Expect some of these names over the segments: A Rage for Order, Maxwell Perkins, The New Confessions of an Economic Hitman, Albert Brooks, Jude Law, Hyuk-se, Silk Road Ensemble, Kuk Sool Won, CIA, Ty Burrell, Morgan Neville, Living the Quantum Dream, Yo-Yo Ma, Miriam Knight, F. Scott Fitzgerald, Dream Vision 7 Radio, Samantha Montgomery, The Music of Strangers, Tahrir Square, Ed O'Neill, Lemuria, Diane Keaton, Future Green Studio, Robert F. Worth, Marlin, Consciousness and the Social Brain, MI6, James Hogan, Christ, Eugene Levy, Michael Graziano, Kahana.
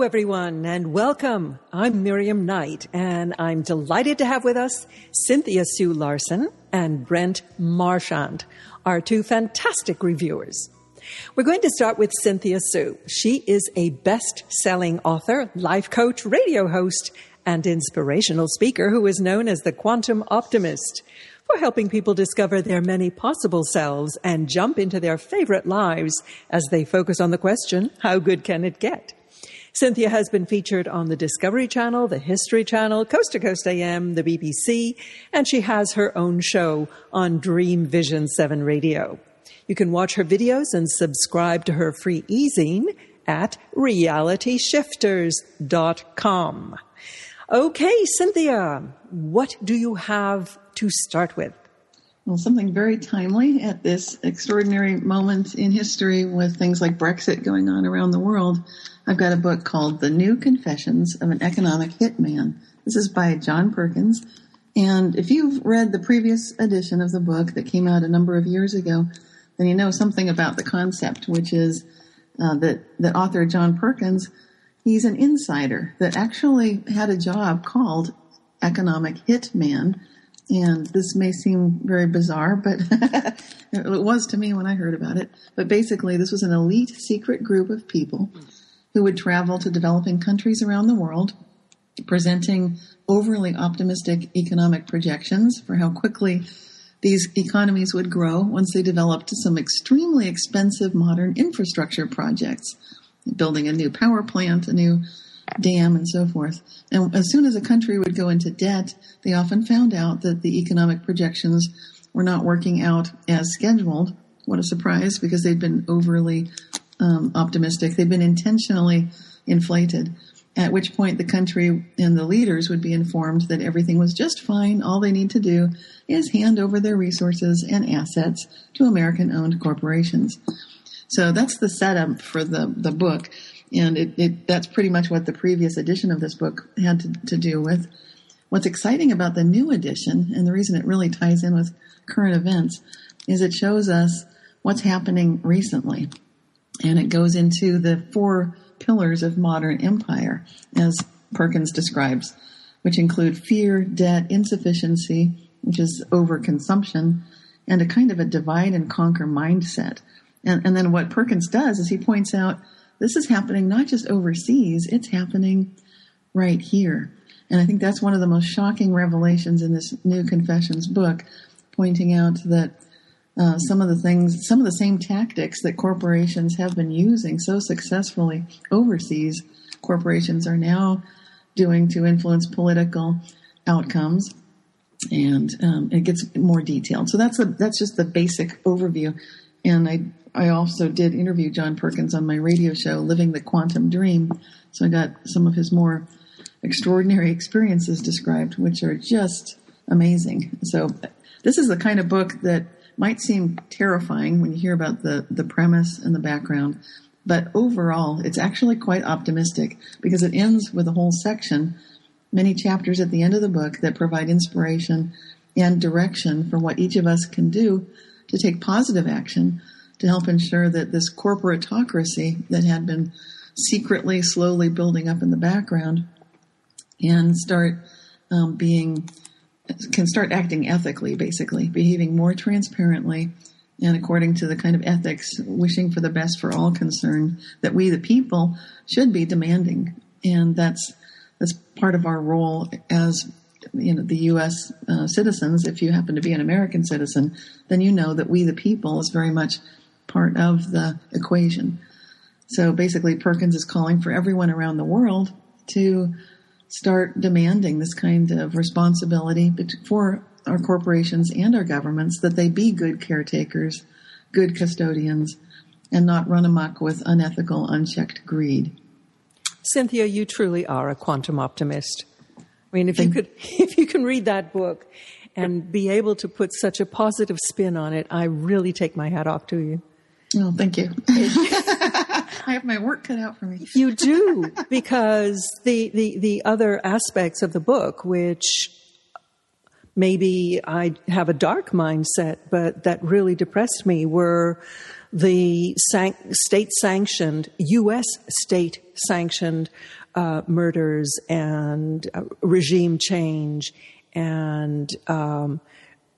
Hello, everyone, and welcome. I'm Miriam Knight, and I'm delighted to have with us Cynthia Sue Larson and Brent Marchand, our two fantastic reviewers. We're going to start with Cynthia Sue. She is a best-selling author, life coach, radio host, and inspirational speaker who is known as the Quantum Optimist for helping people discover their many possible selves and jump into their favorite lives as they focus on the question, how good can it get? Cynthia has been featured on the Discovery Channel, the History Channel, Coast to Coast AM, the BBC, and she has her own show on Dream Vision 7 Radio. You can watch her videos and subscribe to her free e-zine at realityshifters.com. Okay, Cynthia, what do you have to start with? Well, something very timely at this extraordinary moment in history with things like Brexit going on around the world. I've got a book called The New Confessions of an Economic Hitman. This is by John Perkins. And if you've read the previous edition of the book that came out a number of years ago, then you know something about the concept, which is that author John Perkins, he's an insider that actually had a job called Economic Hitman. And this may seem very bizarre, but it was to me when I heard about it. But basically, this was an elite secret group of people who would travel to developing countries around the world, presenting overly optimistic economic projections for how quickly these economies would grow once they developed some extremely expensive modern infrastructure projects, building a new power plant, a new dam, and so forth. And as soon as a country would go into debt, they often found out that the economic projections were not working out as scheduled. What a surprise, because they'd been overly optimistic. They'd been intentionally inflated, at which point the country and the leaders would be informed that everything was just fine. All they need to do is hand over their resources and assets to American-owned corporations. So that's the setup for the book, and that's pretty much what the previous edition of this book had to do with. What's exciting about the new edition, and the reason it really ties in with current events, is it shows us what's happening recently, and it goes into the four pillars of modern empire, as Perkins describes, which include fear, debt, insufficiency, which is overconsumption, and a kind of a divide and conquer mindset. And then what Perkins does is he points out this is happening not just overseas, it's happening right here. And I think that's one of the most shocking revelations in this New Confessions book, pointing out that some of the same tactics that corporations have been using so successfully overseas, corporations are now doing to influence political outcomes. And it gets more detailed. So that's just the basic overview. And I also did interview John Perkins on my radio show, Living the Quantum Dream. So I got some of his more extraordinary experiences described, which are just amazing. So this is the kind of book that might seem terrifying when you hear about the premise and the background. But overall, it's actually quite optimistic because it ends with a whole section, many chapters at the end of the book that provide inspiration and direction for what each of us can do to take positive action to help ensure that this corporatocracy that had been secretly, slowly building up in the background and can start acting ethically, basically, behaving more transparently and according to the kind of ethics, wishing for the best for all concerned, that we, the people, should be demanding. And that's part of our role as the U.S. Citizens. If you happen to be an American citizen, then you know that we, the people, is very much part of the equation. So basically, Perkins is calling for everyone around the world to start demanding this kind of responsibility for our corporations and our governments, that they be good caretakers, good custodians, and not run amok with unethical, unchecked greed. Cynthia, you truly are a quantum optimist. I mean, if you can read that book and be able to put such a positive spin on it, I really take my hat off to you. Oh, thank you. I have my work cut out for me. You do, because the other aspects of the book, which maybe I have a dark mindset, but that really depressed me, were the state-sanctioned, U.S. state-sanctioned murders and regime change and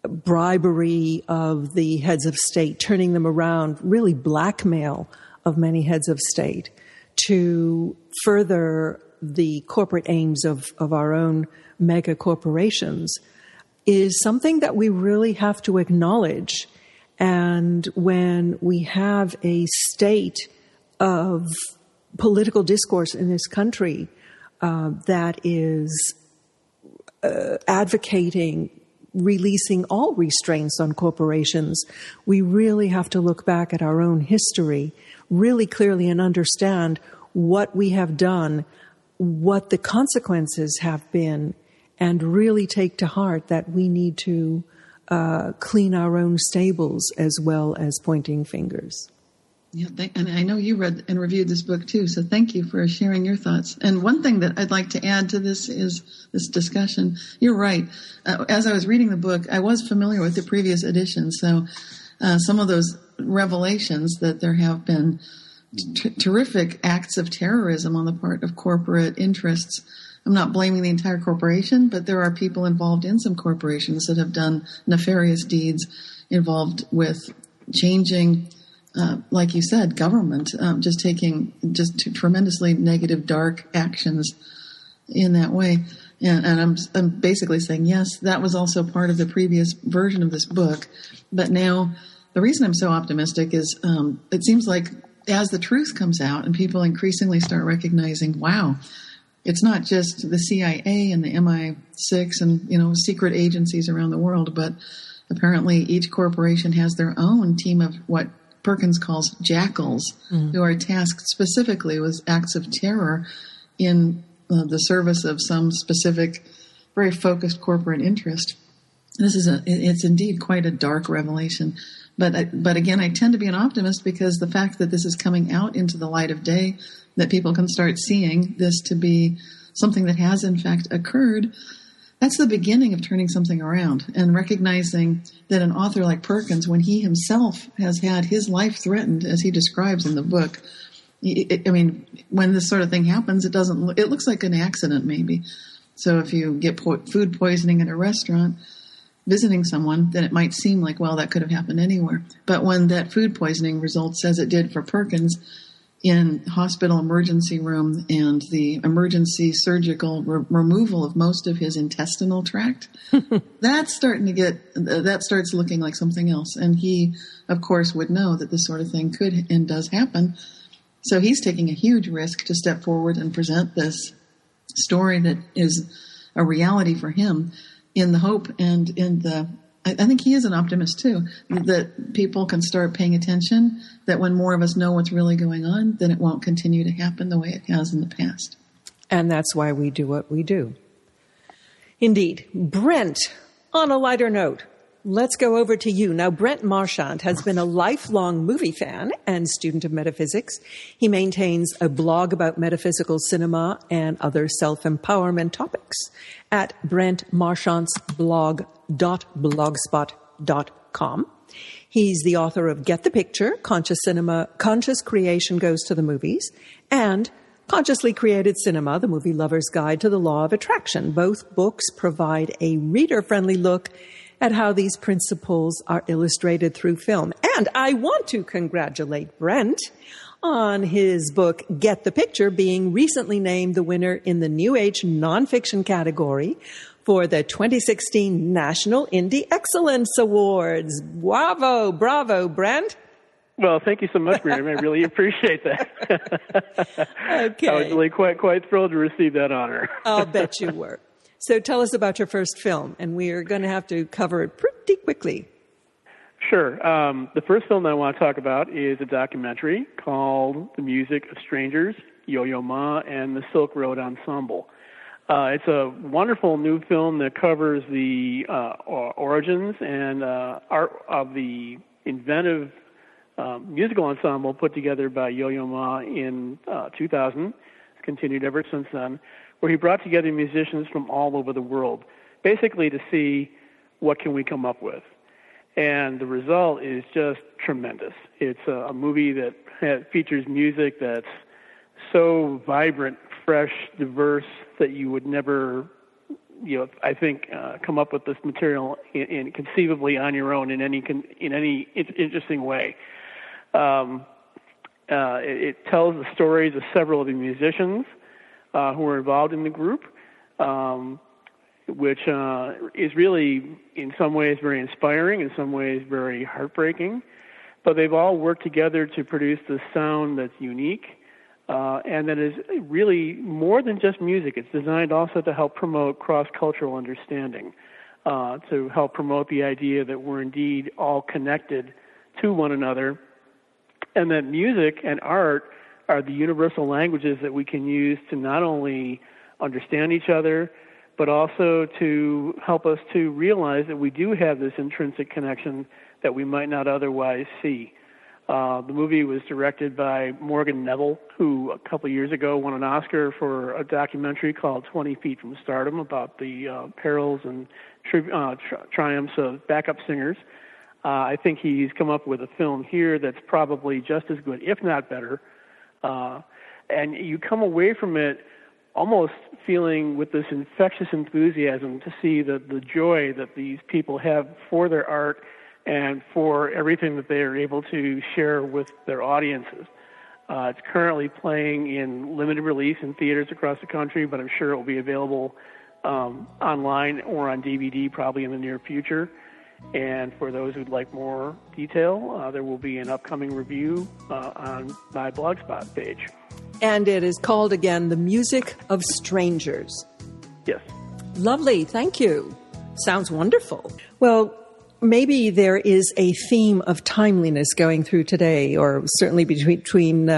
bribery of the heads of state, turning them around, really blackmail of many heads of state to further the corporate aims of our own mega corporations, is something that we really have to acknowledge. And when we have a state of political discourse in this country that is advocating releasing all restraints on corporations, we really have to look back at our own history really clearly and understand what we have done, what the consequences have been, and really take to heart that we need to clean our own stables as well as pointing fingers. Yeah, and I know you read and reviewed this book too, so thank you for sharing your thoughts. And one thing that I'd like to add to this is this discussion. You're right. As I was reading the book, I was familiar with the previous edition, so some of those revelations that there have been terrific acts of terrorism on the part of corporate interests. I'm not blaming the entire corporation, but there are people involved in some corporations that have done nefarious deeds involved with changing, like you said, government, just taking tremendously negative, dark actions in that way. And I'm basically saying, yes, that was also part of the previous version of this book. But now the reason I'm so optimistic is it seems like as the truth comes out and people increasingly start recognizing, wow, it's not just the CIA and the MI6 and, you know, secret agencies around the world, but apparently each corporation has their own team of what Perkins calls jackals, who are tasked specifically with acts of terror in the service of some specific, very focused corporate interest. This is it's indeed quite a dark revelation. But again, I tend to be an optimist because the fact that this is coming out into the light of day, that people can start seeing this to be something that has in fact occurred, that's the beginning of turning something around and recognizing that an author like Perkins, when he himself has had his life threatened, as he describes in the book, I mean, when this sort of thing happens, it looks like an accident maybe. So if you get food poisoning at a restaurant, visiting someone, then it might seem like, well, that could have happened anywhere. But when that food poisoning results, as it did for Perkins, in hospital emergency room and the emergency surgical removal of most of his intestinal tract, that starts looking like something else. And he, of course, would know that this sort of thing could and does happen. So he's taking a huge risk to step forward and present this story that is a reality for him in the hope and I think he is an optimist too, that people can start paying attention, that when more of us know what's really going on, then it won't continue to happen the way it has in the past. And that's why we do what we do. Indeed. Brent, on a lighter note, let's go over to you. Now, Brent Marchand has been a lifelong movie fan and student of metaphysics. He maintains a blog about metaphysical cinema and other self-empowerment topics at brentmarchandsblog.blogspot.com. He's the author of Get the Picture, Conscious Cinema, Conscious Creation Goes to the Movies, and Consciously Created Cinema, The Movie Lover's Guide to the Law of Attraction. Both books provide a reader-friendly look at how these principles are illustrated through film. And I want to congratulate Brent on his book, Get the Picture, being recently named the winner in the New Age nonfiction category for the 2016 National Indie Excellence Awards. Bravo, Brent. Well, thank you so much, Miriam. I really appreciate that. Okay. I was really quite thrilled to receive that honor. I'll bet you were. So tell us about your first film, and we are going to have to cover it pretty quickly. Sure. The first film that I want to talk about is a documentary called The Music of Strangers, Yo-Yo Ma, and the Silk Road Ensemble. It's a wonderful new film that covers the origins and art of the inventive musical ensemble put together by Yo-Yo Ma in 2000. It's continued ever since then, where he brought together musicians from all over the world, basically to see what can we come up with. And the result is just tremendous. It's a movie that features music that's so vibrant, fresh, diverse that you would never, I think, come up with this material in conceivably on your own in any interesting way. It tells the stories of several of the musicians who were involved in the group, which is really in some ways very inspiring, in some ways very heartbreaking. But they've all worked together to produce this sound that's unique and that is really more than just music. It's designed also to help promote cross-cultural understanding, to help promote the idea that we're indeed all connected to one another, and that music and art are the universal languages that we can use to not only understand each other, but also to help us to realize that we do have this intrinsic connection that we might not otherwise see. The movie was directed by Morgan Neville, who a couple years ago won an Oscar for a documentary called 20 Feet from Stardom about the perils and triumphs of backup singers. I think he's come up with a film here that's probably just as good, if not better. And you come away from it almost feeling with this infectious enthusiasm to see the joy that these people have for their art and for everything that they are able to share with their audiences. It's currently playing in limited release in theaters across the country, but I'm sure it will be available online or on DVD probably in the near future. And for those who'd like more detail, there will be an upcoming review on my Blogspot page. And it is called, again, The Music of Strangers. Yes. Lovely. Thank you. Sounds wonderful. Well, maybe there is a theme of timeliness going through today, or certainly through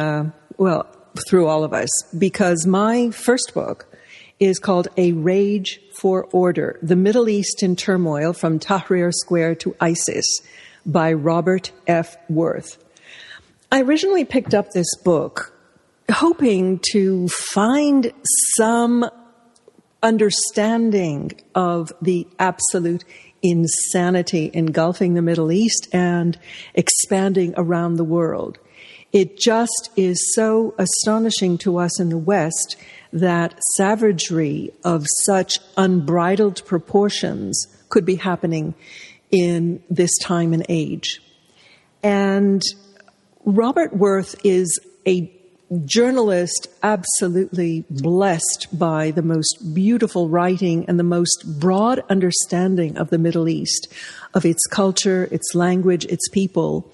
all of us, because my first book is called A Rage for Order, The Middle East in Turmoil from Tahrir Square to ISIS by Robert F. Worth. I originally picked up this book hoping to find some understanding of the absolute insanity engulfing the Middle East and expanding around the world. It just is so astonishing to us in the West that savagery of such unbridled proportions could be happening in this time and age. And Robert Worth is a journalist absolutely blessed by the most beautiful writing and the most broad understanding of the Middle East, of its culture, its language, its people.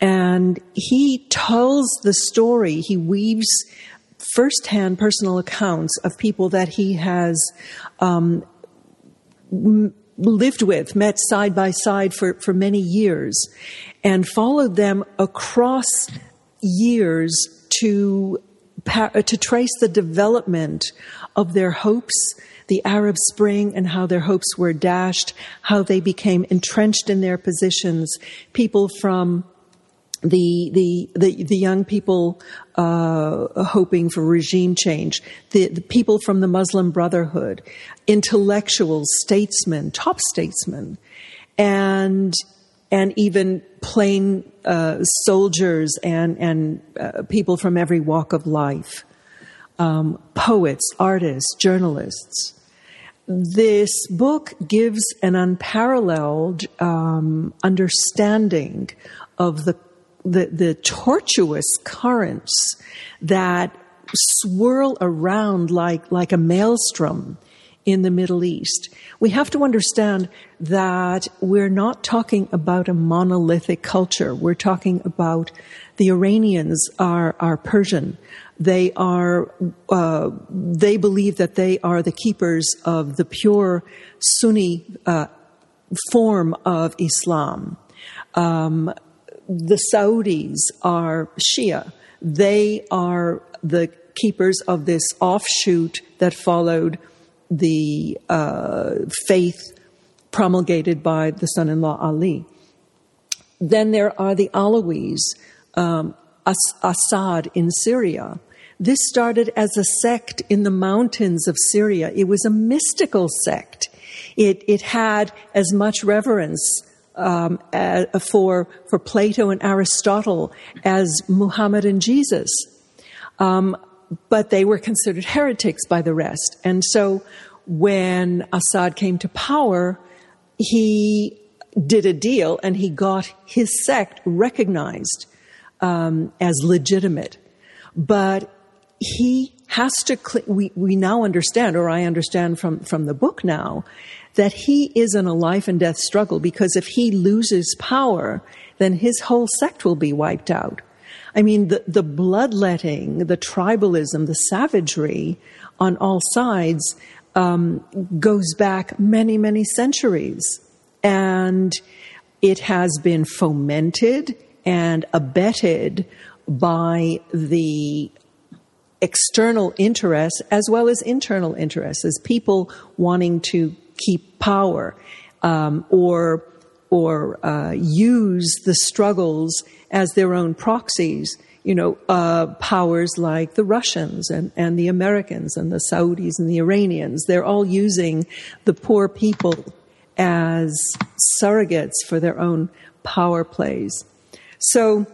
And he tells the story, he weaves firsthand personal accounts of people that he has lived with, met side by side for many years, and followed them across years to trace the development of their hopes, the Arab Spring, and how their hopes were dashed, how they became entrenched in their positions. People from the young people hoping for regime change, the people from the Muslim Brotherhood, intellectuals, statesmen, top statesmen, and even plain soldiers and people from every walk of life, poets, artists, journalists. This book gives an unparalleled understanding of the tortuous currents that swirl around like a maelstrom in the Middle East. We have to understand that we're not talking about a monolithic culture. We're talking about the Iranians are Persian. They are, they believe that they are the keepers of the pure Sunni form of Islam. The Saudis are Shia. They are the keepers of this offshoot that followed the faith promulgated by the son-in-law Ali. Then there are the Alawis, Assad in Syria. This started as a sect in the mountains of Syria. It was a mystical sect. It had as much reverence for Plato and Aristotle as Muhammad and Jesus. But they were considered heretics by the rest. And so when Assad came to power, he did a deal and he got his sect recognized as legitimate. But he has to, we now understand, or I understand from the book now, that he is in a life and death struggle, because if he loses power, then his whole sect will be wiped out. I mean, the bloodletting, the tribalism, the savagery on all sides goes back many, many centuries. And it has been fomented and abetted by the external interests as well as internal interests, as people wanting to keep power or use the struggles as their own proxies, powers like the Russians and the Americans and the Saudis and the Iranians. They're all using the poor people as surrogates for their own power plays. So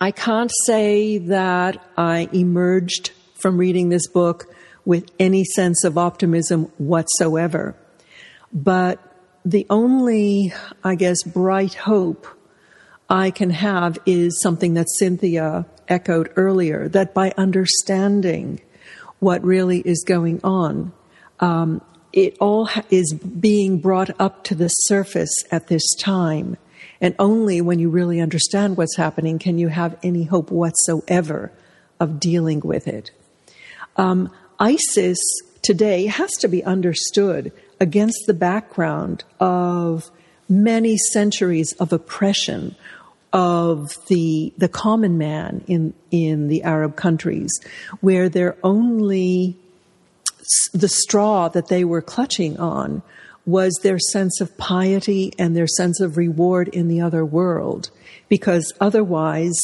I can't say that I emerged from reading this book with any sense of optimism whatsoever. But the only, I guess, bright hope I can have is something that Cynthia echoed earlier, that by understanding what really is going on, it all is being brought up to the surface at this time. And only when you really understand what's happening can you have any hope whatsoever of dealing with it. ISIS today has to be understood against the background of many centuries of oppression of the common man in the Arab countries, where their only, the straw that they were clutching on was their sense of piety and their sense of reward in the other world, because otherwise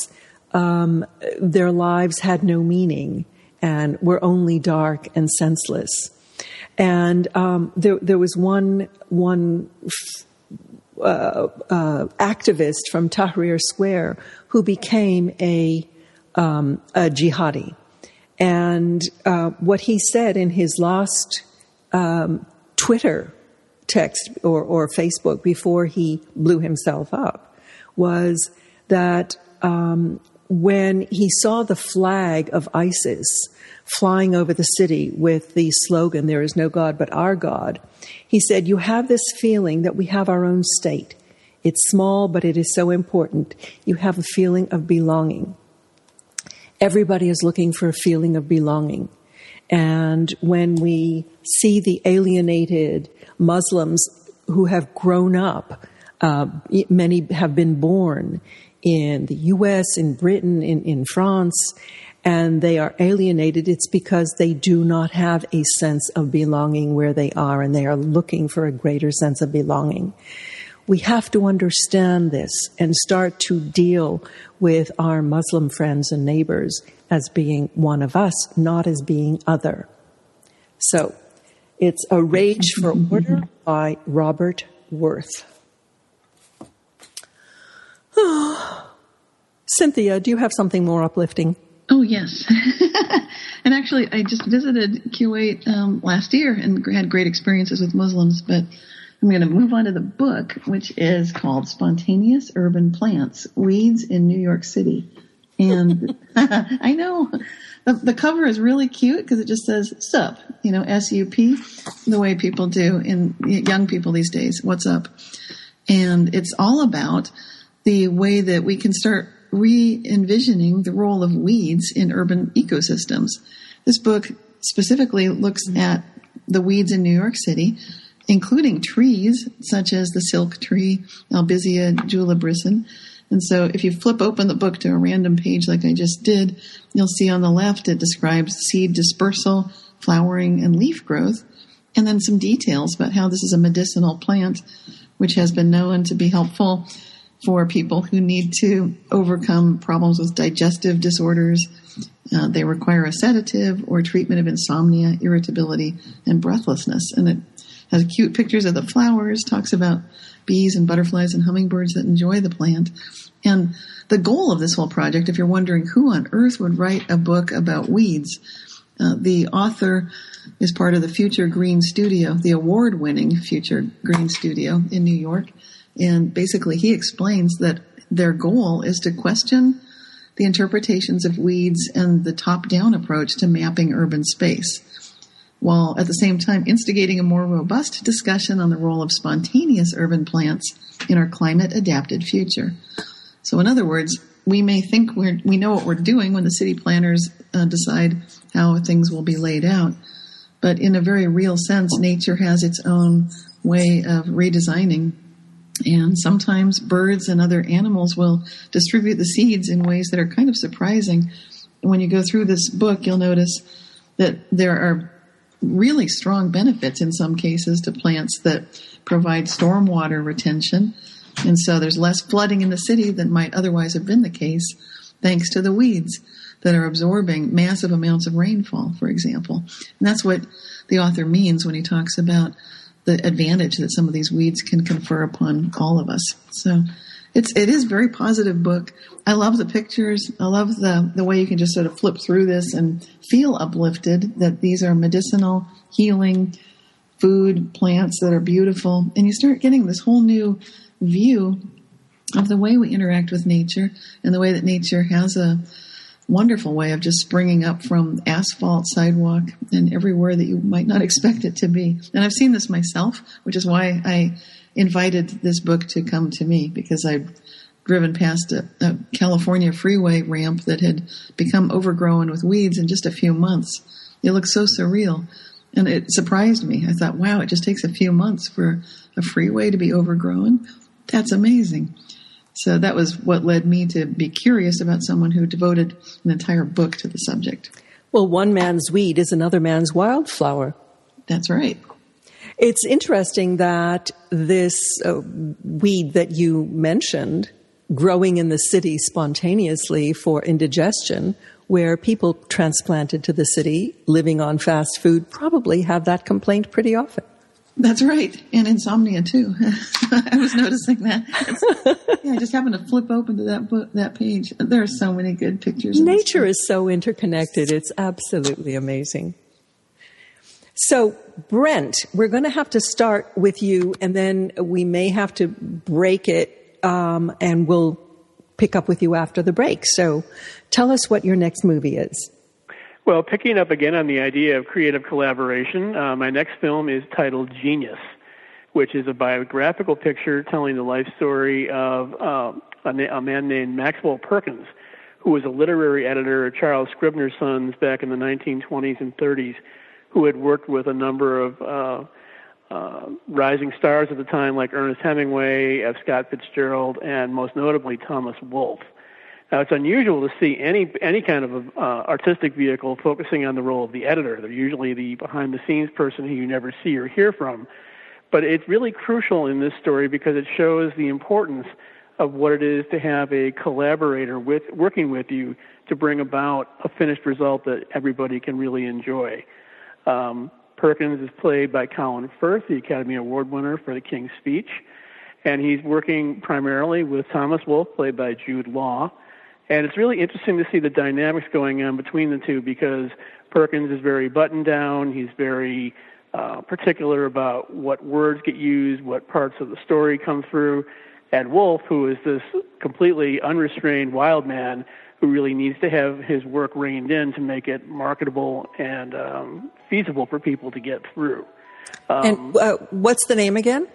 their lives had no meaning and were only dark and senseless. And there was one activist from Tahrir Square who became a jihadi. And what he said in his last Twitter text or Facebook before he blew himself up was that when he saw the flag of ISIS flying over the city with the slogan, "There is no God but our God," he said, "You have this feeling that we have our own state. It's small, but it is so important. You have a feeling of belonging. Everybody is looking for a feeling of belonging. And when we see the alienated Muslims who have grown up, many have been born in the U.S., in Britain, in France, and they are alienated, it's because they do not have a sense of belonging where they are, and they are looking for a greater sense of belonging. We have to understand this and start to deal with our Muslim friends and neighbors as being one of us, not as being other." So it's A Rage for Order by Robert Worth. Cynthia, do you have something more uplifting? Oh, yes. And actually, I just visited Kuwait last year and had great experiences with Muslims. But I'm going to move on to the book, which is called Spontaneous Urban Plants, Weeds in New York City. And I know the cover is really cute because it just says SUP, S-U-P, the way people do in young people these days, what's up. And it's all about the way that we can start re-envisioning the role of weeds in urban ecosystems. This book specifically looks at the weeds in New York City, including trees such as the silk tree, Albizia julebrisson. And so if you flip open the book to a random page like I just did, you'll see on the left it describes seed dispersal, flowering, and leaf growth, and then some details about how this is a medicinal plant, which has been known to be helpful for people who need to overcome problems with digestive disorders. They require a sedative or treatment of insomnia, irritability, and breathlessness. And it has cute pictures of the flowers, talks about bees and butterflies and hummingbirds that enjoy the plant. And the goal of this whole project, if you're wondering who on earth would write a book about weeds, the author is part of the Future Green Studio, the award-winning Future Green Studio in New York. And basically he explains that their goal is to question the interpretations of weeds and the top-down approach to mapping urban space, while at the same time instigating a more robust discussion on the role of spontaneous urban plants in our climate-adapted future. So in other words, we may think we know what we're doing when the city planners decide how things will be laid out, but in a very real sense, nature has its own way of redesigning. And sometimes birds and other animals will distribute the seeds in ways that are kind of surprising. When you go through this book, you'll notice that there are really strong benefits in some cases to plants that provide stormwater retention. And so there's less flooding in the city than might otherwise have been the case, thanks to the weeds that are absorbing massive amounts of rainfall, for example. And that's what the author means when he talks about the advantage that some of these weeds can confer upon all of us. So it is a very positive book. I love the pictures. I love the way you can just sort of flip through this and feel uplifted that these are medicinal, healing, food, plants that are beautiful. And you start getting this whole new view of the way we interact with nature and the way that nature has a wonderful way of just springing up from asphalt, sidewalk, and everywhere that you might not expect it to be. And I've seen this myself, which is why I invited this book to come to me, because I'd driven past a California freeway ramp that had become overgrown with weeds in just a few months. It looked so surreal, and it surprised me. I thought, wow, it just takes a few months for a freeway to be overgrown? That's amazing. So that was what led me to be curious about someone who devoted an entire book to the subject. Well, one man's weed is another man's wildflower. That's right. It's interesting that this weed that you mentioned, growing in the city spontaneously for indigestion, where people transplanted to the city, living on fast food, probably have that complaint pretty often. That's right. And insomnia, too. I was noticing that. I just happened to flip open to that book, that page. There are so many good pictures. Nature is so interconnected. It's absolutely amazing. So, Brent, we're going to have to start with you, and then we may have to break it, and we'll pick up with you after the break. So tell us what your next movie is. Well, picking up again on the idea of creative collaboration, my next film is titled Genius, which is a biographical picture telling the life story of a man named Maxwell Perkins, who was a literary editor of Charles Scribner's Sons back in the 1920s and 30s, who had worked with a number of rising stars at the time, like Ernest Hemingway, F. Scott Fitzgerald, and most notably Thomas Wolfe. Now, it's unusual to see any kind of artistic vehicle focusing on the role of the editor. They're usually the behind-the-scenes person who you never see or hear from. But it's really crucial in this story because it shows the importance of what it is to have a collaborator working with you to bring about a finished result that everybody can really enjoy. Perkins is played by Colin Firth, the Academy Award winner for The King's Speech. And he's working primarily with Thomas Wolfe, played by Jude Law. And it's really interesting to see the dynamics going on between the two, because Perkins is very buttoned down. He's very particular about what words get used, what parts of the story come through. And Wolfe, who is this completely unrestrained wild man who really needs to have his work reined in to make it marketable and feasible for people to get through. And what's the name again?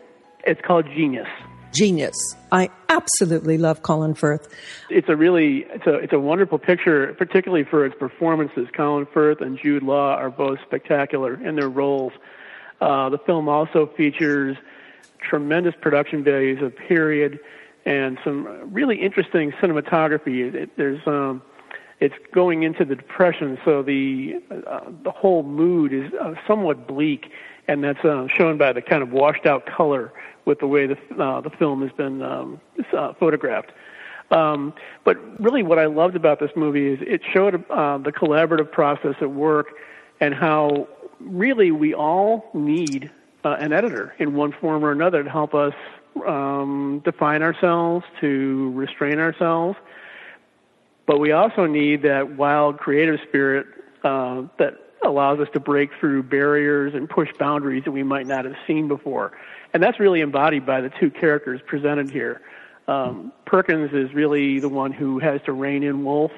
It's called Genius. Genius. I absolutely love Colin Firth. It's a wonderful picture, particularly for its performances. Colin Firth and Jude Law are both spectacular in their roles. The film also features tremendous production values of period and some really interesting cinematography. It's going into the Depression, so the whole mood is somewhat bleak, and that's shown by the kind of washed-out color with the way the film has been photographed. But really what I loved about this movie is it showed the collaborative process at work and how really we all need an editor in one form or another to help us define ourselves, to restrain ourselves. But we also need that wild creative spirit that allows us to break through barriers and push boundaries that we might not have seen before. And that's really embodied by the two characters presented here. Perkins is really the one who has to rein in Wolfe,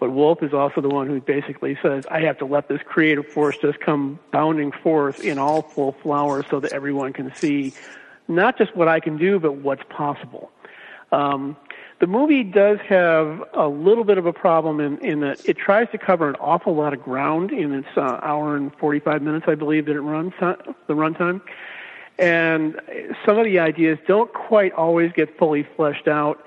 but Wolfe is also the one who basically says, I have to let this creative force just come bounding forth in all full flower so that everyone can see not just what I can do, but what's possible. The movie does have a little bit of a problem in that it tries to cover an awful lot of ground in its hour and 45 minutes, I believe, that it runs, the runtime. And some of the ideas don't quite always get fully fleshed out,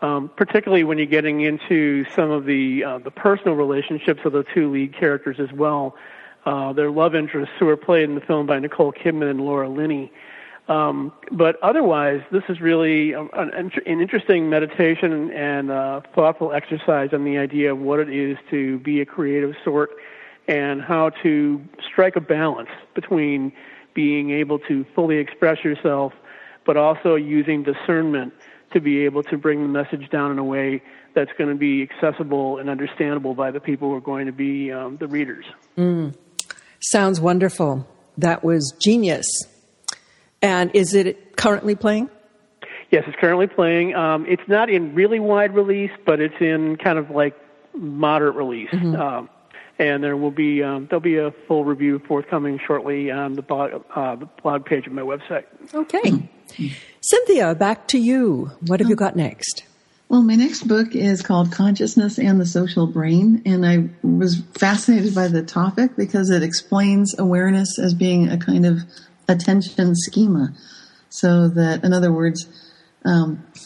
particularly when you're getting into some of the personal relationships of the two lead characters as well. Their love interests, who are played in the film by Nicole Kidman and Laura Linney. But otherwise, this is really an interesting meditation and thoughtful exercise on the idea of what it is to be a creative sort and how to strike a balance between being able to fully express yourself, but also using discernment to be able to bring the message down in a way that's going to be accessible and understandable by the people who are going to be the readers. Sounds wonderful. That was Genius. And is it currently playing? Yes, it's currently playing. It's not in really wide release, but it's in kind of like moderate release. And there will be there'll be a full review forthcoming shortly on the blog page of my website. Okay, Cynthia, back to you. What have you got next? Well, my next book is called Consciousness and the Social Brain, and I was fascinated by the topic because it explains awareness as being a kind of attention schema. So that, in other words,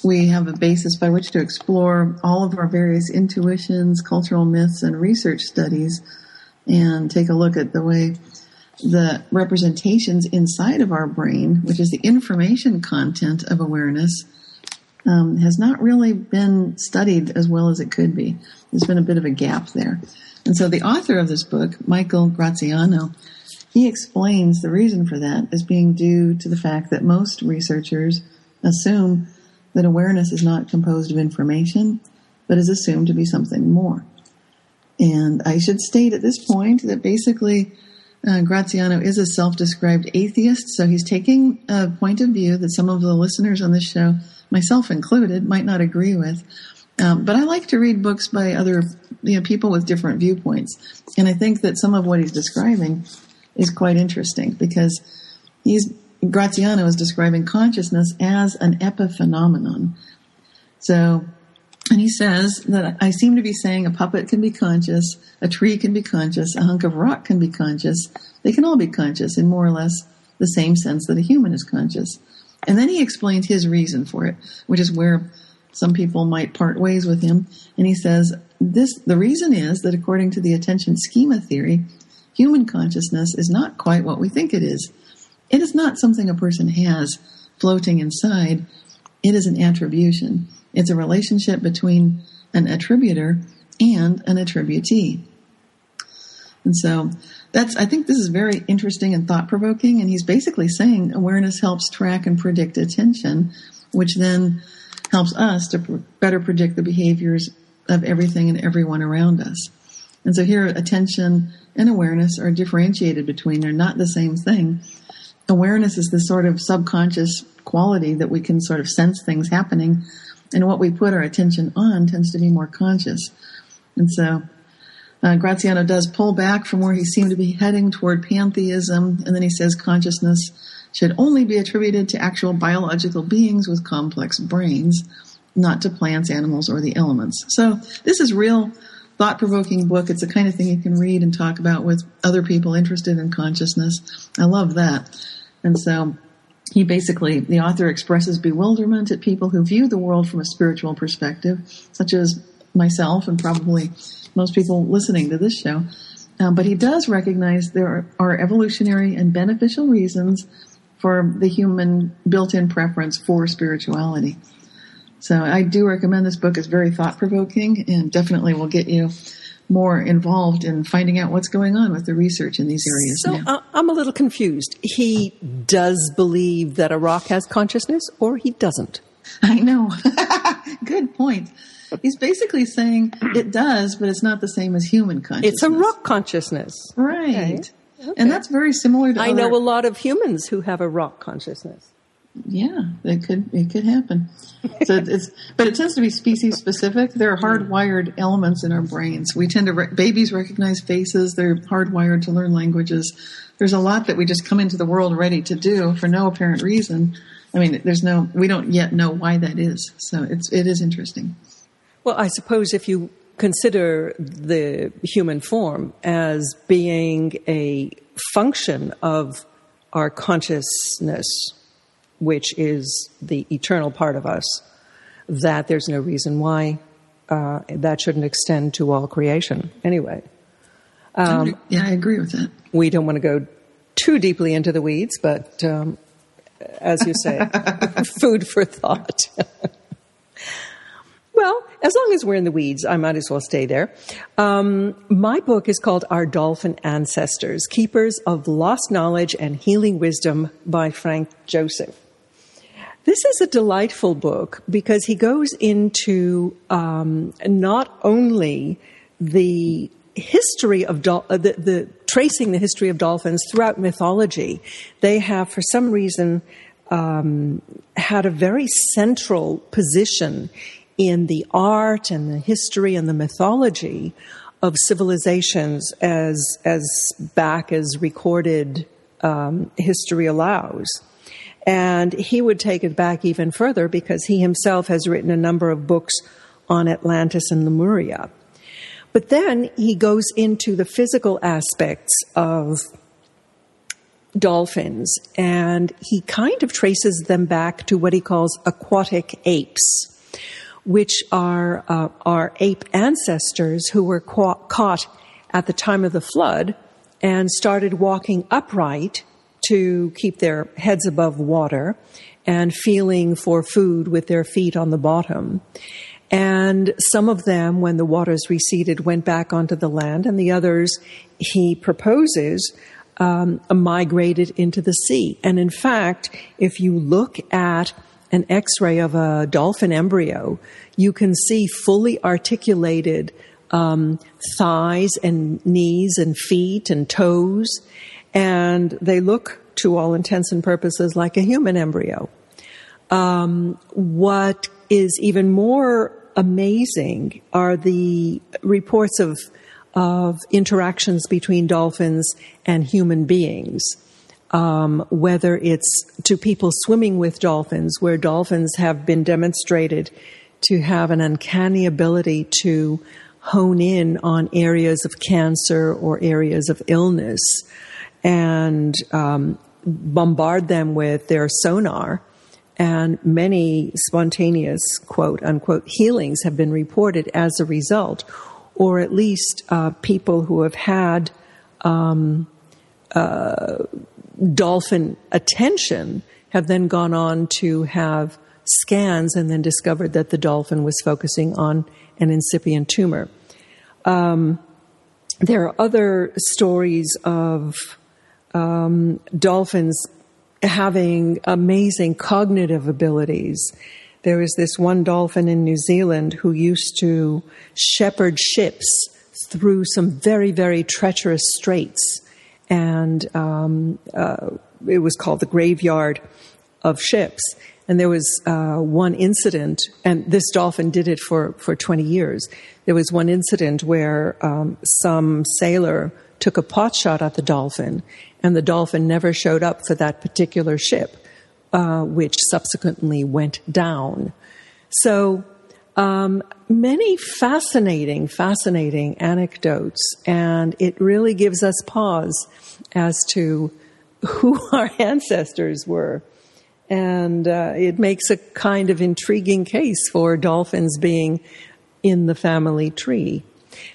we have a basis by which to explore all of our various intuitions, cultural myths, and research studies, and take a look at the way the representations inside of our brain, which is the information content of awareness, has not really been studied as well as it could be. There's been a bit of a gap there. And so the author of this book, Michael Graziano, he explains the reason for that as being due to the fact that most researchers assume that awareness is not composed of information, but is assumed to be something more. And I should state at this point that basically Graziano is a self-described atheist, so he's taking a point of view that some of the listeners on this show, myself included, might not agree with. But I like to read books by other people with different viewpoints. And I think that some of what he's describing is quite interesting because Graziano is describing consciousness as an epiphenomenon. So, and he says that I seem to be saying a puppet can be conscious, a tree can be conscious, a hunk of rock can be conscious. They can all be conscious in more or less the same sense that a human is conscious. And then he explains his reason for it, which is where some people might part ways with him. And he says this: the reason is that according to the attention schema theory, human consciousness is not quite what we think it is. It is not something a person has floating inside. It is an attribution. It's a relationship between an attributor and an attributee. And so that's, I think this is very interesting and thought-provoking, and he's basically saying awareness helps track and predict attention, which then helps us to better predict the behaviors of everything and everyone around us. And so here, attention and awareness are differentiated between. They're not the same thing. Awareness is the sort of subconscious quality that we can sort of sense things happening, and what we put our attention on tends to be more conscious. And so Graziano does pull back from where he seemed to be heading toward pantheism, and then he says consciousness should only be attributed to actual biological beings with complex brains, not to plants, animals, or the elements. So this is real thought-provoking book. It's the kind of thing you can read and talk about with other people interested in consciousness. I love that. And so he basically, the author expresses bewilderment at people who view the world from a spiritual perspective, such as myself and probably most people listening to this show. But he does recognize there are evolutionary and beneficial reasons for the human built-in preference for spirituality. So I do recommend this book. It's very thought-provoking and definitely will get you more involved in finding out what's going on with the research in these areas now. I'm a little confused. He does believe that a rock has consciousness, or he doesn't? I know. Good point. He's basically saying it does, but it's not the same as human consciousness. It's a rock consciousness. Right. Okay. And that's very similar to I know a lot of humans who have a rock consciousness. Yeah, it could happen. So but it tends to be species specific. There are hardwired elements in our brains. We tend to babies recognize faces. They're hardwired to learn languages. There's a lot that we just come into the world ready to do for no apparent reason. I mean, we don't yet know why that is. So it is interesting. Well, I suppose if you consider the human form as being a function of our consciousness, which is the eternal part of us, that there's no reason why that shouldn't extend to all creation anyway. Yeah, I agree with that. We don't want to go too deeply into the weeds, but as you say, food for thought. Well, as long as we're in the weeds, I might as well stay there. My book is called Our Dolphin Ancestors, Keepers of Lost Knowledge and Healing Wisdom by Frank Joseph. This is a delightful book because he goes into not only the history of tracing the history of dolphins throughout mythology. They have, for some reason, had a very central position in the art and the history and the mythology of civilizations as back as recorded history allows. And he would take it back even further because he himself has written a number of books on Atlantis and Lemuria. But then he goes into the physical aspects of dolphins, and he kind of traces them back to what he calls aquatic apes, which are our ape ancestors who were caught at the time of the flood and started walking upright to keep their heads above water and feeling for food with their feet on the bottom. And some of them, when the waters receded, went back onto the land, and the others, he proposes, migrated into the sea. And in fact, if you look at an X-ray of a dolphin embryo, you can see fully articulated thighs and knees and feet and toes, and they look, to all intents and purposes, like a human embryo. What is even more amazing are the reports of interactions between dolphins and human beings. Whether it's to people swimming with dolphins, where dolphins have been demonstrated to have an uncanny ability to hone in on areas of cancer or areas of illness and bombard them with their sonar. And many spontaneous, quote, unquote, healings have been reported as a result, or at least people who have had dolphin attention have then gone on to have scans and then discovered that the dolphin was focusing on an incipient tumor. There are other stories of dolphins having amazing cognitive abilities. There is this one dolphin in New Zealand who used to shepherd ships through some very, very treacherous straits. And it was called the Graveyard of Ships. And there was one incident, and this dolphin did it for 20 years. There was one incident where some sailor took a pot shot at the dolphin, and the dolphin never showed up for that particular ship, which subsequently went down. So many fascinating anecdotes, and it really gives us pause as to who our ancestors were. And it makes a kind of intriguing case for dolphins being in the family tree.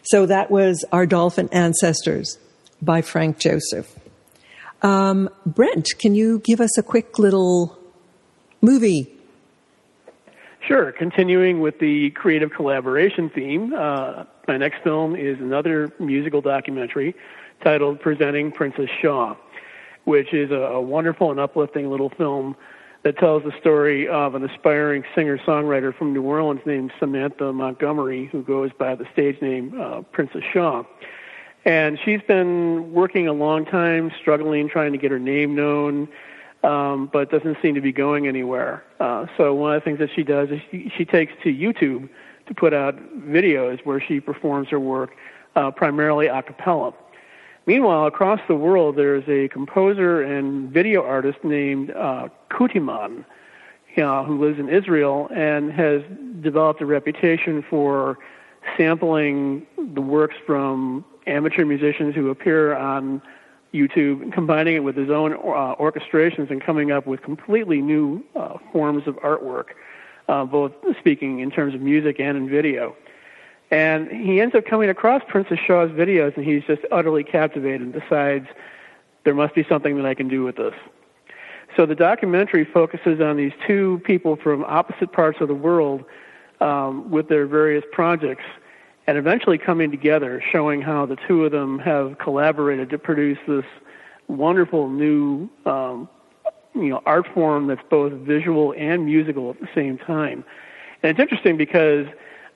So that was Our Dolphin Ancestors by Frank Joseph. Brent, can you give us a quick little movie? Sure. Continuing with the creative collaboration theme, my next film is another musical documentary titled Presenting Princess Shaw, which is a wonderful and uplifting little film that tells the story of an aspiring singer-songwriter from New Orleans named Samantha Montgomery, who goes by the stage name Princess Shaw. And she's been working a long time, struggling, trying to get her name known, but doesn't seem to be going anywhere. So one of the things that she does is she takes to YouTube to put out videos where she performs her work primarily a cappella. Meanwhile, across the world, there's a composer and video artist named Kutiman, who lives in Israel and has developed a reputation for sampling the works from amateur musicians who appear on YouTube, combining it with his own orchestrations and coming up with completely new forms of artwork, both speaking in terms of music and in video. And he ends up coming across Princess Shaw's videos, and he's just utterly captivated and decides there must be something that I can do with this. So the documentary focuses on these two people from opposite parts of the world with their various projects, and eventually coming together, showing how the two of them have collaborated to produce this wonderful new art form that's both visual and musical at the same time. And it's interesting because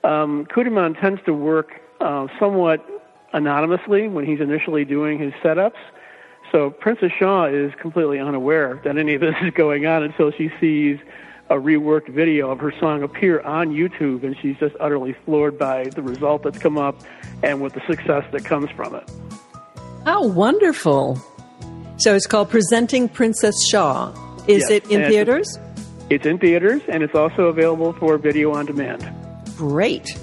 Kutiman tends to work somewhat anonymously when he's initially doing his setups. So Princess Shaw is completely unaware that any of this is going on until she sees a reworked video of her song appear on YouTube, and she's just utterly floored by the result that's come up and with the success that comes from it. How wonderful. So it's called Presenting Princess Shaw. Is it in theaters? It's in theaters, and it's also available for video on demand. Great.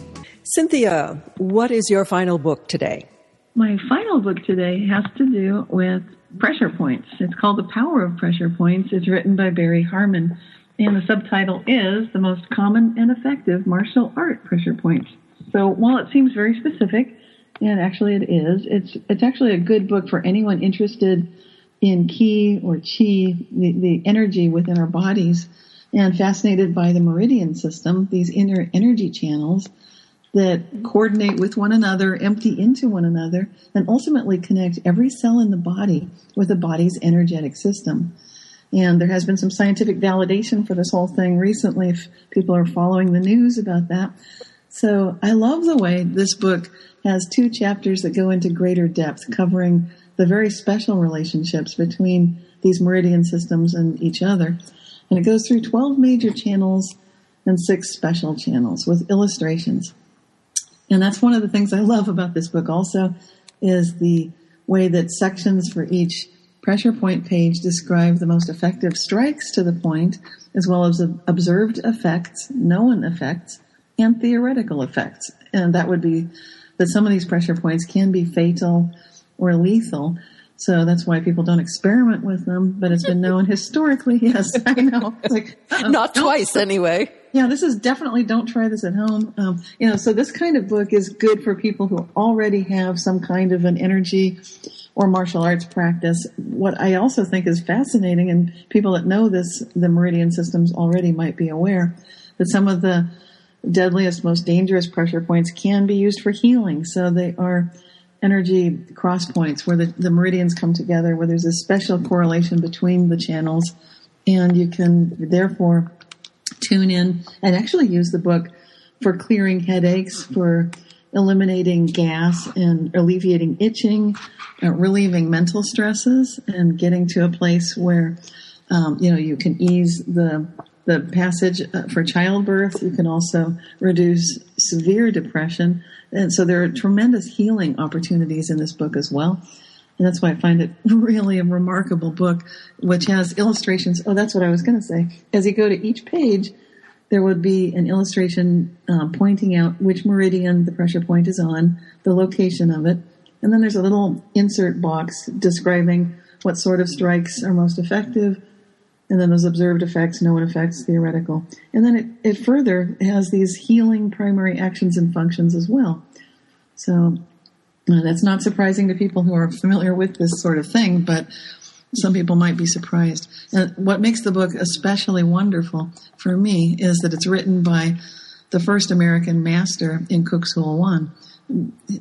Cynthia, what is your final book today? My final book today has to do with pressure points. It's called The Power of Pressure Points. It's written by Barry Harmon, and the subtitle is The Most Common and Effective Martial Art Pressure Points. So while it seems very specific, and actually it is, it's actually a good book for anyone interested in ki or chi, the energy within our bodies, and fascinated by the meridian system, these inner energy channels that coordinate with one another, empty into one another, and ultimately connect every cell in the body with the body's energetic system. And there has been some scientific validation for this whole thing recently, if people are following the news about that. So I love the way this book has two chapters that go into greater depth, covering the very special relationships between these meridian systems and each other. And it goes through 12 major channels and 6 special channels with illustrations. And that's one of the things I love about this book also, is the way that sections for each pressure point page describe the most effective strikes to the point, as well as observed effects, known effects, and theoretical effects. And that would be that some of these pressure points can be fatal or lethal. So that's why people don't experiment with them, but it's been known historically. Yes, I know. It's like, not twice anyway. Yeah, this is definitely don't try this at home. So this kind of book is good for people who already have some kind of an energy or martial arts practice. What I also think is fascinating, and people that know this, the meridian systems already might be aware, that some of the deadliest, most dangerous pressure points can be used for healing. So they are energy cross points where the meridians come together, where there's a special correlation between the channels, and you can therefore tune in and actually use the book for clearing headaches, for eliminating gas and alleviating itching, relieving mental stresses, and getting to a place where you can ease the passage for childbirth. You can also reduce severe depression. And so there are tremendous healing opportunities in this book as well. And that's why I find it really a remarkable book, which has illustrations. Oh, that's what I was going to say. As you go to each page, there would be an illustration pointing out which meridian the pressure point is on, the location of it. And then there's a little insert box describing what sort of strikes are most effective. And then those observed effects, known effects, theoretical. And then it further has these healing primary actions and functions as well. So that's not surprising to people who are familiar with this sort of thing, but some people might be surprised. And what makes the book especially wonderful for me is that it's written by the first American master in Kuk Sool Won.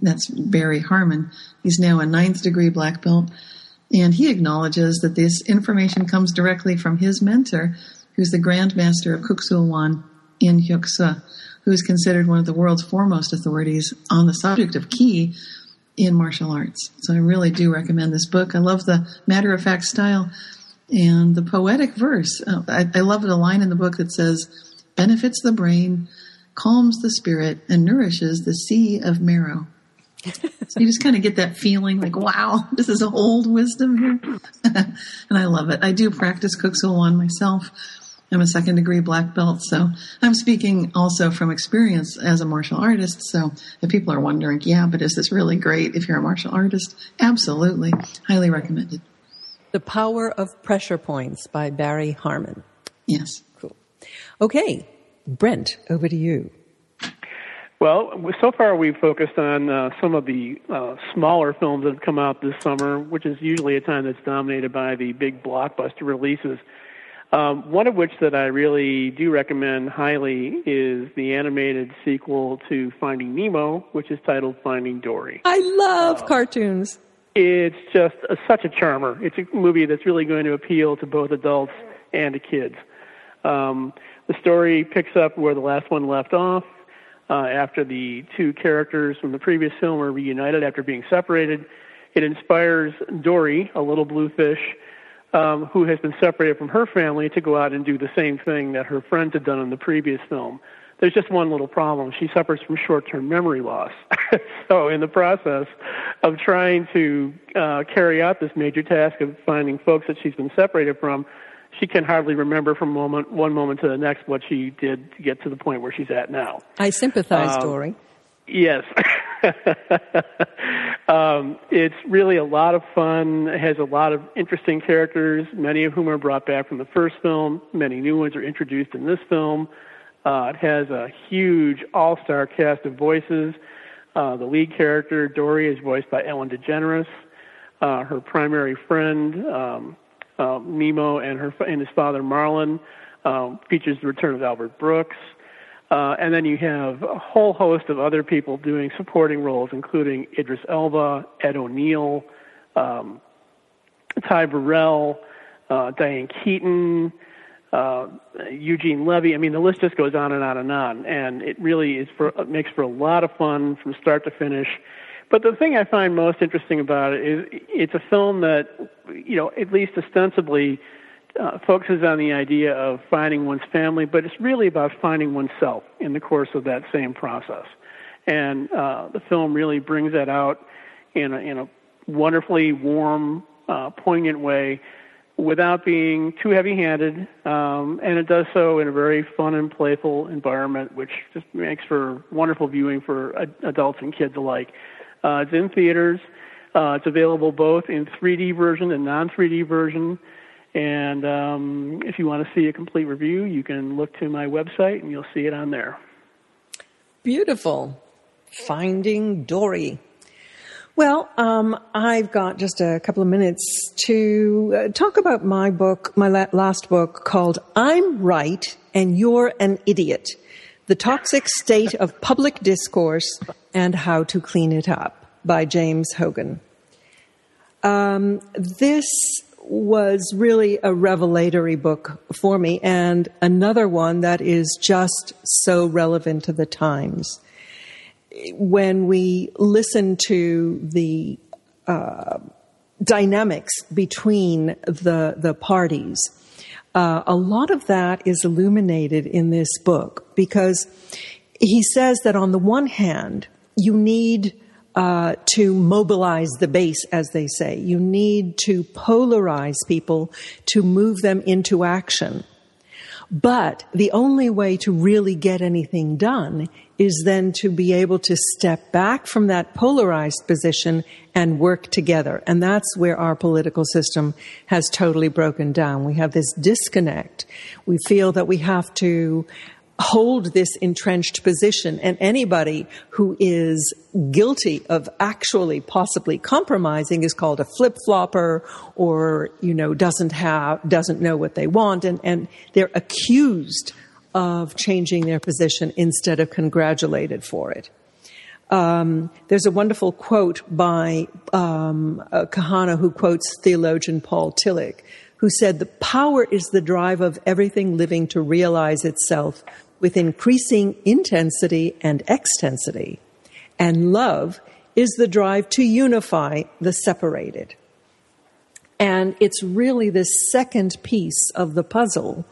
That's Barry Harmon. He's now a 9th degree black belt. And he acknowledges that this information comes directly from his mentor, who's the Grand Master of Kuk Sool Won in Hyuk-se, who's considered one of the world's foremost authorities on the subject of ki in martial arts. So I really do recommend this book. I love the matter-of-fact style and the poetic verse. I love the line in the book that says, benefits the brain, calms the spirit, and nourishes the sea of marrow. So you just kind of get that feeling like, wow, this is old wisdom here. And I love it. I do practice Kuk Sool Won myself. I'm a 2nd degree black belt, so I'm speaking also from experience as a martial artist. So if people are wondering, yeah, but is this really great if you're a martial artist? Absolutely. Highly recommended. The Power of Pressure Points by Barry Harmon. Yes. Cool. Okay. Brent, over to you. Well, so far we've focused on some of the smaller films that have come out this summer, which is usually a time that's dominated by the big blockbuster releases. One of which that I really do recommend highly is the animated sequel to Finding Nemo, which is titled Finding Dory. I love cartoons. It's just such a charmer. It's a movie that's really going to appeal to both adults and to kids. The story picks up where the last one left off. After the two characters from the previous film are reunited after being separated, it inspires Dory, a little blue fish, who has been separated from her family, to go out and do the same thing that her friends had done in the previous film. There's just one little problem. She suffers from short-term memory loss. So in the process of trying to carry out this major task of finding folks that she's been separated from, she can hardly remember from one moment to the next what she did to get to the point where she's at now. I sympathize, Dory. Yes. It's really a lot of fun. It has a lot of interesting characters, many of whom are brought back from the first film. Many new ones are introduced in this film. It has a huge all-star cast of voices. The lead character, Dory, is voiced by Ellen DeGeneres. Her primary friend, Nemo, and his father Marlin, features the return of Albert Brooks, and then you have a whole host of other people doing supporting roles, including Idris Elba, Ed O'Neill, Ty Burrell, Diane Keaton, Eugene Levy. I mean, the list just goes on and on and on, and it really is it makes for a lot of fun from start to finish. But the thing I find most interesting about it is it's a film that, you know, at least ostensibly focuses on the idea of finding one's family, but it's really about finding oneself in the course of that same process. And the film really brings that out in a wonderfully warm, poignant way without being too heavy-handed, and it does so in a very fun and playful environment, which just makes for wonderful viewing for adults and kids alike. It's in theaters. It's available both in 3D version and non-3D version. And if you want to see a complete review, you can look to my website and you'll see it on there. Beautiful. Finding Dory. Well, I've got just a couple of minutes to talk about my book, my last book, called I'm Right and You're an Idiot: The Toxic State of Public Discourse and How to Clean It Up by James Hogan. This was really a revelatory book for me, and another one that is just so relevant to the times. When we listen to the dynamics between the parties, a lot of that is illuminated in this book, because he says that on the one hand, you need to mobilize the base, as they say. You need to polarize people to move them into action. But the only way to really get anything done is then to be able to step back from that polarized position and work together. And that's where our political system has totally broken down. We have this disconnect. We feel that we have to hold this entrenched position, and anybody who is guilty of actually possibly compromising is called a flip-flopper, or, you know, doesn't know what they want, and they're accused of changing their position instead of congratulated for it. There's a wonderful quote by Kahana, who quotes theologian Paul Tillich, who said, "The power is the drive of everything living to realize itself with increasing intensity and extensity, and love is the drive to unify the separated." And it's really this second piece of the puzzle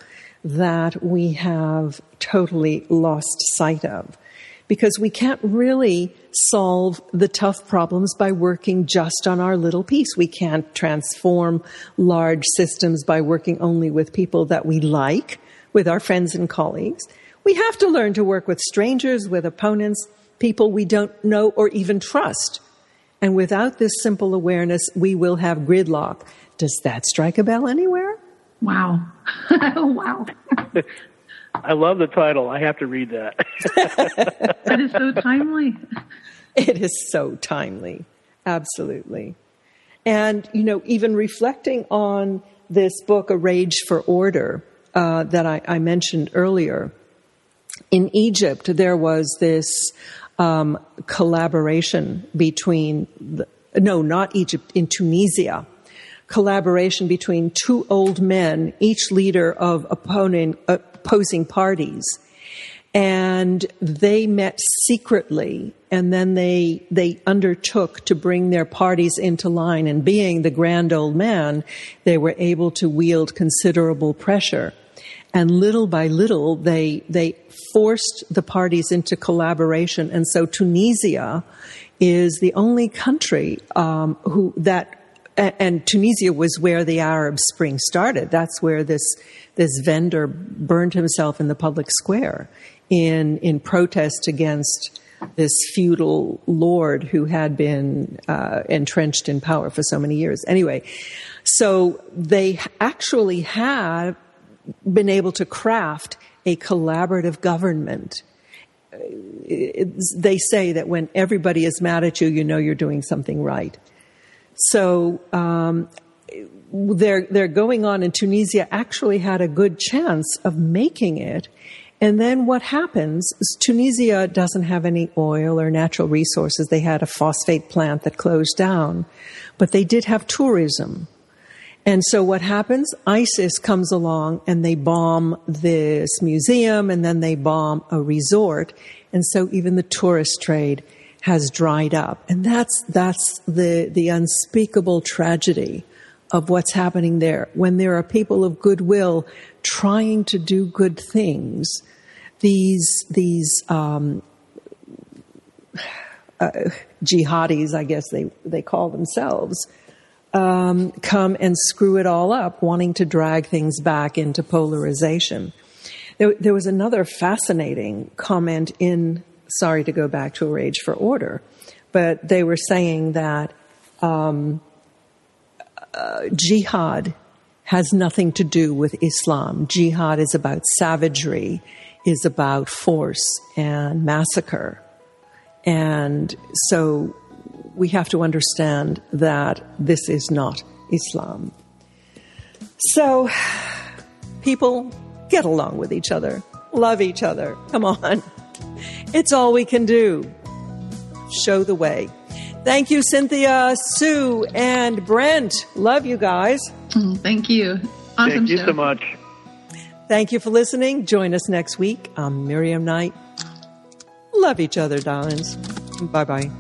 that we have totally lost sight of, because we can't really solve the tough problems by working just on our little piece. We can't transform large systems by working only with people that we like, with our friends and colleagues. We have to learn to work with strangers, with opponents, people we don't know or even trust. And without this simple awareness, we will have gridlock. Does that strike a bell anywhere? Wow. Wow. I love the title. I have to read that. That is so timely. It is so timely. Absolutely. And, you know, even reflecting on this book, A Rage for Order, that I mentioned earlier, in Egypt, there was this collaboration between, in Tunisia, collaboration between two old men, each leader of opposing parties, and they met secretly, and then they undertook to bring their parties into line, and being the grand old man, they were able to wield considerable pressure. And little by little, they forced the parties into collaboration, and so Tunisia is the only country and Tunisia was where the Arab Spring started. That's where this vendor burned himself in the public square in protest against this feudal lord who had been entrenched in power for so many years. Anyway, so they actually have been able to craft a collaborative government. They say that when everybody is mad at you, you know you're doing something right. So they're going on, and Tunisia actually had a good chance of making it. And then what happens is Tunisia doesn't have any oil or natural resources. They had a phosphate plant that closed down, but they did have tourism. And so what happens? ISIS comes along and they bomb this museum, and then they bomb a resort. And so even the tourist trade has dried up. And that's the unspeakable tragedy of what's happening there. When there are people of goodwill trying to do good things, these jihadis, I guess they call themselves, come and screw it all up, wanting to drag things back into polarization. There was another fascinating comment in, sorry to go back to A Rage for Order, but they were saying that jihad has nothing to do with Islam. Jihad is about savagery, is about force and massacre. And so we have to understand that this is not Islam. So people, get along with each other, love each other, come on. It's all we can do. Show the way. Thank you, Cynthia, Sue, and Brent. Love you guys. Thank you. Awesome. Thank you so much. Thank you for listening. Join us next week. I'm Miriam Knight. Love each other, darlings. Bye-bye.